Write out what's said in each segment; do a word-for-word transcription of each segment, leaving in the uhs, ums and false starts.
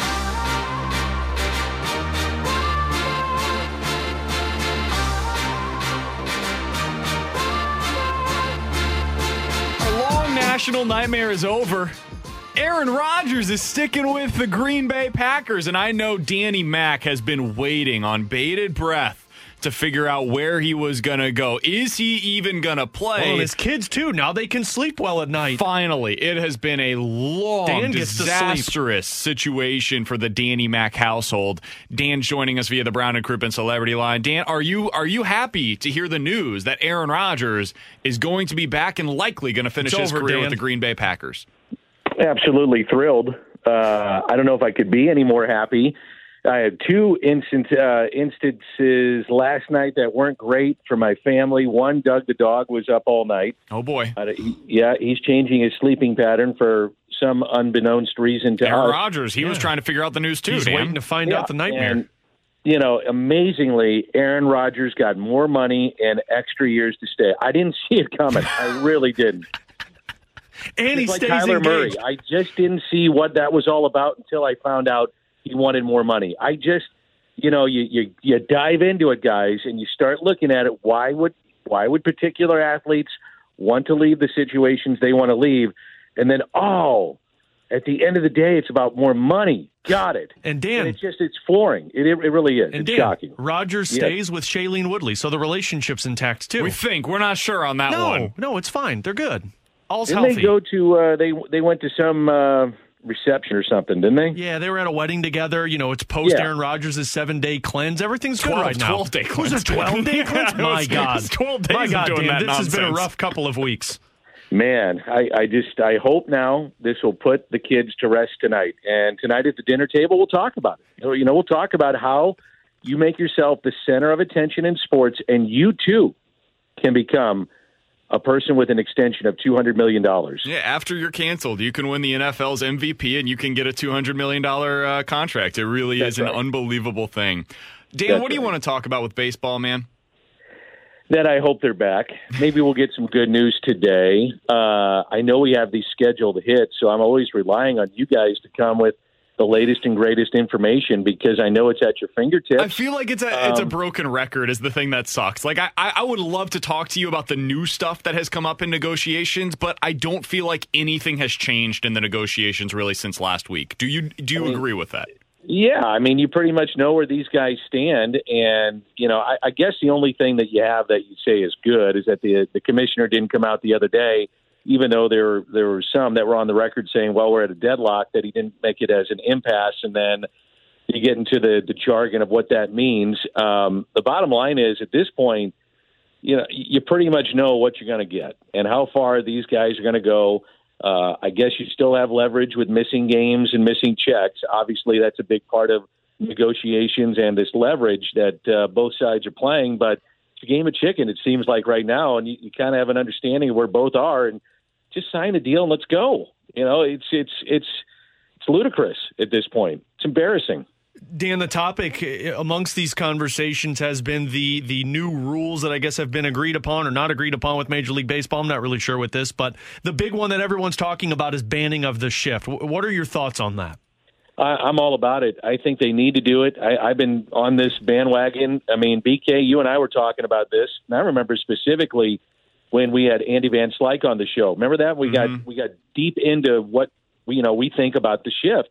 Our long national nightmare is over. Aaron Rodgers is sticking with the Green Bay Packers, and I know Danny Mac has been waiting on bated breath to figure out where he was going to go. Is he even going to play? Well, and his kids, too. Now they can sleep well at night. Finally. It has been a long, disastrous situation for the Danny Mac household. Dan joining us via the Brown and Crippen Celebrity Line. Dan, are you are you happy to hear the news that Aaron Rodgers is going to be back and likely going to finish his career with the Green Bay Packers? Absolutely thrilled. Uh, I don't know if I could be any more happy. I had two instant, uh, instances last night that weren't great for my family. One, Doug the dog was up all night. Oh, boy. Uh, he, yeah, he's changing his sleeping pattern for some unbeknownst reason to Aaron us. Rodgers, he yeah. was trying to figure out the news, too. He's Dan. waiting to find yeah. out the nightmare. And, you know, amazingly, Aaron Rodgers got more money and extra years to stay. I didn't see it coming. I really didn't. And he like stays Kyler engaged. Murray. I just didn't see what that was all about until I found out he wanted more money. I just, you know, you you, you dive into it, guys, and you start looking at it. Why would why would particular athletes want to leave the situations they want to leave? And then, oh, at the end of the day, it's about more money. Got it. And Dan, and it's just it's flooring. It it really is. And it's Dan, shocking. Rodgers stays yeah. with Shailene Woodley, so the relationship's intact too. We think we're not sure on that no, one. No, it's fine. They're good. All's didn't healthy. They go to uh, they they went to some uh, reception or something, didn't they? Yeah, they were at a wedding together. You know, it's post yeah. Aaron Rodgers' seven day cleanse. Everything's twelve, good right now. Twelve day cleanse. Was it twelve day cleanse? yeah, My was, God, twelve days. My God, doing Dan, that this nonsense. Has been a rough couple of weeks. Man, I, I just I hope now this will put the kids to rest tonight. And tonight at the dinner table, we'll talk about it. You know, we'll talk about how you make yourself the center of attention in sports, and you too can become a person with an extension of two hundred million dollars. Yeah, after you're canceled, you can win the N F L's M V P and you can get a two hundred million dollars uh, contract. It really That's is right. an unbelievable thing. Dan, That's what do you right. want to talk about with baseball, man? That I hope they're back. Maybe we'll get some good news today. Uh, I know we have these scheduled hits, so I'm always relying on you guys to come with the latest and greatest information because I know it's at your fingertips. I feel like it's a um, it's a broken record is the thing that sucks. Like I, I would love to talk to you about the new stuff that has come up in negotiations, but I don't feel like anything has changed in the negotiations really since last week. Do you do you I mean, agree with that? Yeah, I mean you pretty much know where these guys stand, and you know I, I guess the only thing that you have that you say is good is that the the commissioner didn't come out the other day. Even though there were, there were some that were on the record saying, well, we're at a deadlock, that he didn't make it as an impasse. And then you get into the, the jargon of what that means. Um, the bottom line is, at this point, you know, you pretty much know what you're going to get and how far these guys are going to go. Uh, I guess you still have leverage with missing games and missing checks. Obviously, that's a big part of negotiations and this leverage that uh, both sides are playing. But it's a game of chicken, it seems like right now, and you, you kind of have an understanding of where both are, and just sign a deal and let's go. You know, it's it's it's it's ludicrous at this point. It's embarrassing. Dan, the topic amongst these conversations has been the the new rules that I guess have been agreed upon or not agreed upon with Major League Baseball. I'm not really sure with this, but the big one that everyone's talking about is banning of the shift. What are your thoughts on that? I'm all about it. I think they need to do it. I, I've been on this bandwagon. I mean, B K, you and I were talking about this, and I remember specifically when we had Andy Van Slyke on the show. Remember that? We mm-hmm. got we got deep into what we, you know we think about the shift.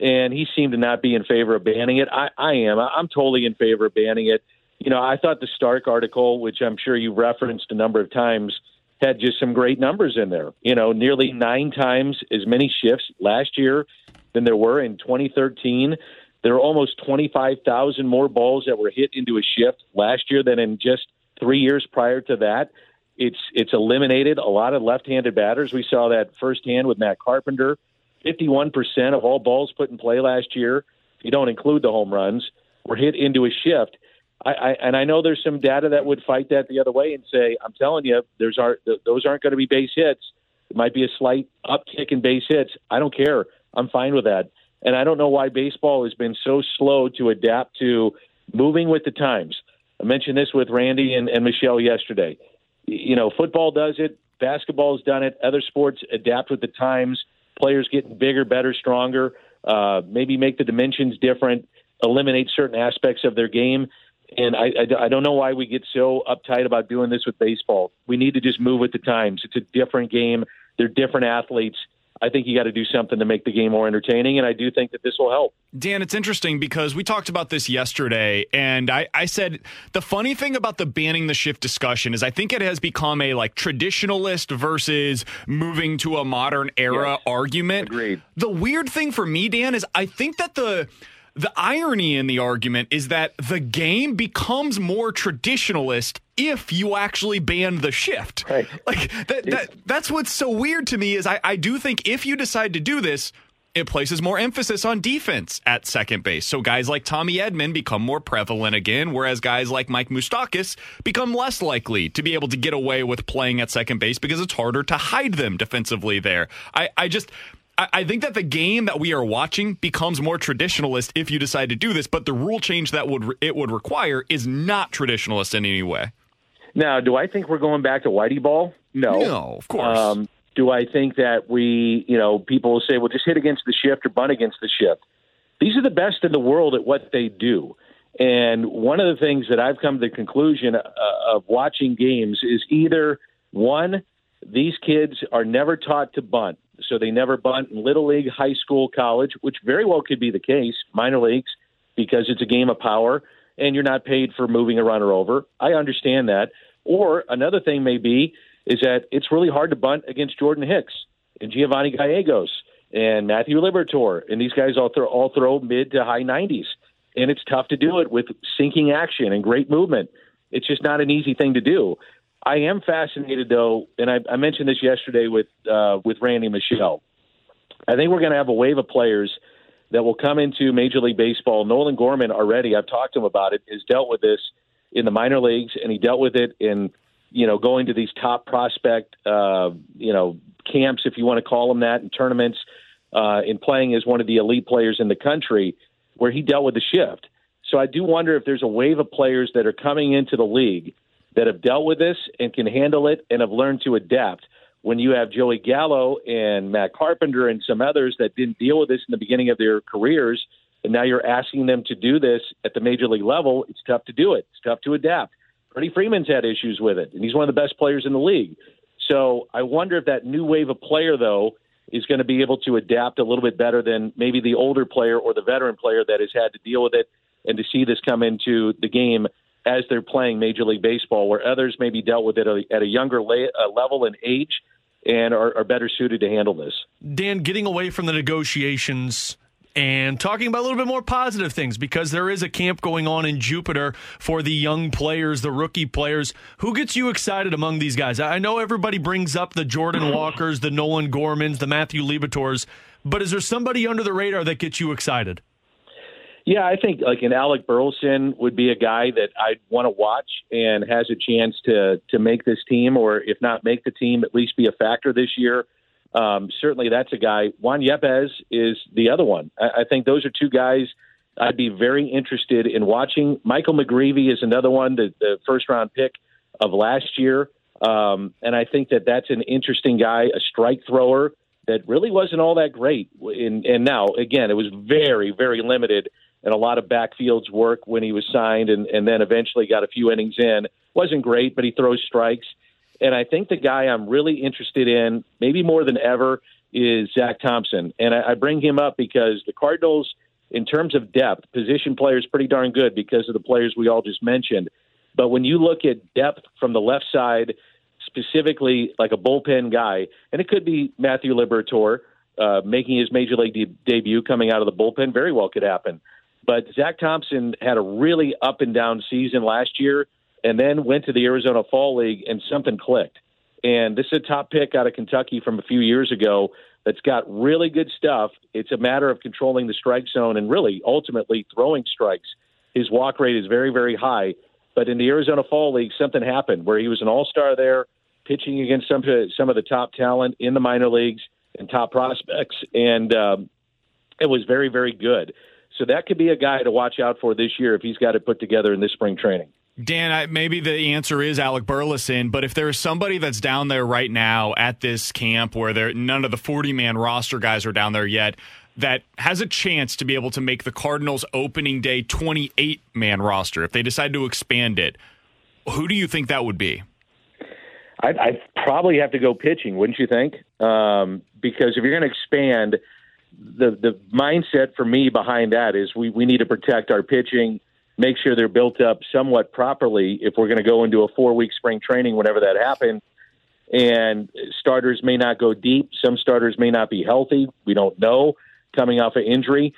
and he seemed to not be in favor of banning it. I, I am. I'm totally in favor of banning it. You know, I thought the Stark article, which I'm sure you referenced a number of times, had just some great numbers in there. You know, nearly nine times as many shifts last year than there were in twenty thirteen. There were almost twenty-five thousand more balls that were hit into a shift last year than in just three years prior to that. It's it's eliminated a lot of left-handed batters. We saw that firsthand with Matt Carpenter. fifty-one percent of all balls put in play last year, if you don't include the home runs, were hit into a shift. I, I, and I know there's some data that would fight that the other way and say, I'm telling you, there's aren't, those aren't going to be base hits. It might be a slight uptick in base hits. I don't care. I'm fine with that. And I don't know why baseball has been so slow to adapt to moving with the times. I mentioned this with Randy and, and Michelle yesterday. You know, football does it. Basketball's done it. Other sports adapt with the times. Players getting bigger, better, stronger, uh, maybe make the dimensions different, eliminate certain aspects of their game. And I, I, I don't know why we get so uptight about doing this with baseball. We need to just move with the times. It's a different game. They're different athletes. I think you got to do something to make the game more entertaining, and I do think that this will help. Dan, it's interesting because we talked about this yesterday, and I, I said the funny thing about the banning the shift discussion is I think it has become a like traditionalist versus moving to a modern era yes. argument. Agreed. The weird thing for me, Dan, is I think that the the irony in the argument is that the game becomes more traditionalist if you actually ban the shift. Right. Like that, that that's what's so weird to me is I, I do think if you decide to do this, it places more emphasis on defense at second base. So guys like Tommy Edman become more prevalent again, whereas guys like Mike Moustakis become less likely to be able to get away with playing at second base because it's harder to hide them defensively there. I, I just... I think that the game that we are watching becomes more traditionalist if you decide to do this, but the rule change that would it would require is not traditionalist in any way. Now, do I think we're going back to whitey ball? No. No, of course. Um, do I think that we, you know, people will say, well, just hit against the shift or bunt against the shift? These are the best in the world at what they do. And one of the things that I've come to the conclusion of watching games is either, one, these kids are never taught to bunt. So they never bunt in little league, high school, college, which very well could be the case, minor leagues, because it's a game of power and you're not paid for moving a runner over. I understand that. Or another thing may be is that it's really hard to bunt against Jordan Hicks and Giovanni Gallegos and Matthew Liberatore. And these guys all throw, all throw mid to high nineties. And it's tough to do it with sinking action and great movement. It's just not an easy thing to do. I am fascinated, though, and I, I mentioned this yesterday with uh, with Randy Michelle. I think we're going to have a wave of players that will come into Major League Baseball. Nolan Gorman already, I've talked to him about it, has dealt with this in the minor leagues, and he dealt with it in, you know, going to these top prospect, uh, you know, camps, if you want to call them that, and tournaments, uh, and playing as one of the elite players in the country where he dealt with the shift. So I do wonder if there's a wave of players that are coming into the league that have dealt with this and can handle it and have learned to adapt. When you have Joey Gallo and Matt Carpenter and some others that didn't deal with this in the beginning of their careers, and now you're asking them to do this at the major league level, it's tough to do it. It's tough to adapt. Freddie Freeman's had issues with it, and he's one of the best players in the league. So I wonder if that new wave of player, though, is going to be able to adapt a little bit better than maybe the older player or the veteran player that has had to deal with it, and to see this come into the game as they're playing Major League Baseball, where others maybe dealt with it at a younger la- uh, level and age and are, are better suited to handle this. Dan, getting away from the negotiations and talking about a little bit more positive things, because there is a camp going on in Jupiter for the young players, the rookie players. Who gets you excited among these guys? I know everybody brings up the Jordan Walkers, the Nolan Gormans, the Matthew Liberatores, but is there somebody under the radar that gets you excited? Yeah, I think like an Alec Burleson would be a guy that I'd want to watch and has a chance to to make this team, or if not make the team, at least be a factor this year. Um, certainly that's a guy. Juan Yepes is the other one. I, I think those are two guys I'd be very interested in watching. Michael McGreevy is another one, the, the first-round pick of last year. Um, and I think that that's an interesting guy, a strike thrower that really wasn't all that great. And, and now, again, it was very, very limited and a lot of backfields work when he was signed, and, and then eventually got a few innings in. Wasn't great, but he throws strikes. And I think the guy I'm really interested in, maybe more than ever, is Zach Thompson. And I, I bring him up because the Cardinals, in terms of depth, position player is pretty darn good because of the players we all just mentioned. But when you look at depth from the left side, specifically like a bullpen guy, and it could be Matthew Liberatore uh, making his major league de- debut coming out of the bullpen, very well could happen. But Zach Thompson had a really up and down season last year and then went to the Arizona Fall League and something clicked. And this is a top pick out of Kentucky from a few years ago that's got really good stuff. It's a matter of controlling the strike zone and really ultimately throwing strikes. His walk rate is very, very high. But in the Arizona Fall League, something happened where he was an all-star there, pitching against some, some of the top talent in the minor leagues and top prospects. And um, it was very, very good. So that could be a guy to watch out for this year if he's got it put together in this spring training. Dan, I, maybe the answer is Alec Burleson, but if there is somebody that's down there right now at this camp where none of the forty-man roster guys are down there yet, that has a chance to be able to make the Cardinals opening day twenty-eight man roster, if they decide to expand it, who do you think that would be? I'd, I'd probably have to go pitching, wouldn't you think? Um, because if you're going to expand, the the mindset for me behind that is we, we need to protect our pitching, make sure they're built up somewhat properly if we're going to go into a four-week spring training whenever that happens. And starters may not go deep. Some starters may not be healthy. We don't know, coming off an injury.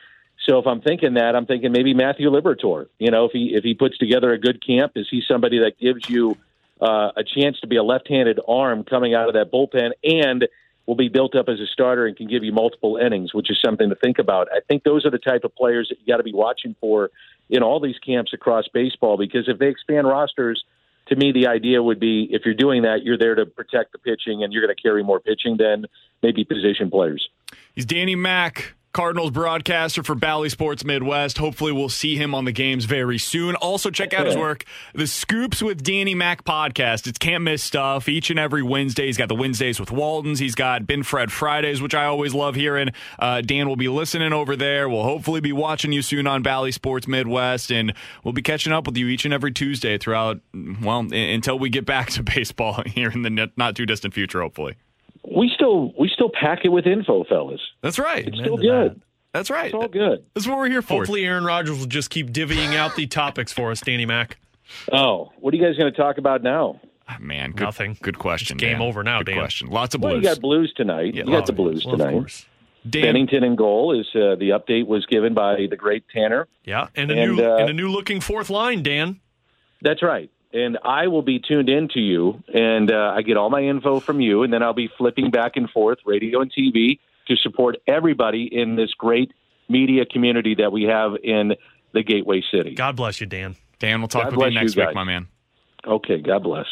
So if I'm thinking that, I'm thinking maybe Matthew Liberatore. You know, if he if he puts together a good camp, is he somebody that gives you uh, a chance to be a left-handed arm coming out of that bullpen and will be built up as a starter and can give you multiple innings, which is something to think about. I think those are the type of players that you got to be watching for in all these camps across baseball, because if they expand rosters, to me, the idea would be if you're doing that, you're there to protect the pitching and you're going to carry more pitching than maybe position players. He's Danny Mac, Cardinals broadcaster for Bally Sports Midwest. Hopefully we'll see him on the games very soon. Also, check out his work, the Scoops with Danny Mac podcast. It's can't miss stuff each and every Wednesday. He's got the Wednesdays with Walden's. He's got Ben Fred Fridays, which I always love hearing. Uh, Dan will be listening over there. We'll hopefully be watching you soon on Bally Sports Midwest, and we'll be catching up with you each and every Tuesday throughout, well, until we get back to baseball here in the not too distant future, hopefully. We still we still pack it with info, fellas. That's right. It's still good. That. That's right. It's all good. That's what we're here for. Hopefully Aaron Rodgers will just keep divvying out the topics for us, Danny Mac. Oh, what are you guys going to talk about now? Oh, man, good, nothing. Good question. It's game man. Over now, good Dan. Question. Lots of blues. Well, you got blues tonight. Yeah, you got the blues well, tonight. Dan. Bennington and goal is uh, the update was given by the great Tanner. Yeah, and a and, new uh, and a new looking fourth line, Dan. That's right. And I will be tuned in to you, and uh, I get all my info from you, and then I'll be flipping back and forth, radio and T V, to support everybody in this great media community that we have in the Gateway City. God bless you, Dan. Dan, we'll talk with you next week, my man. Okay, God bless.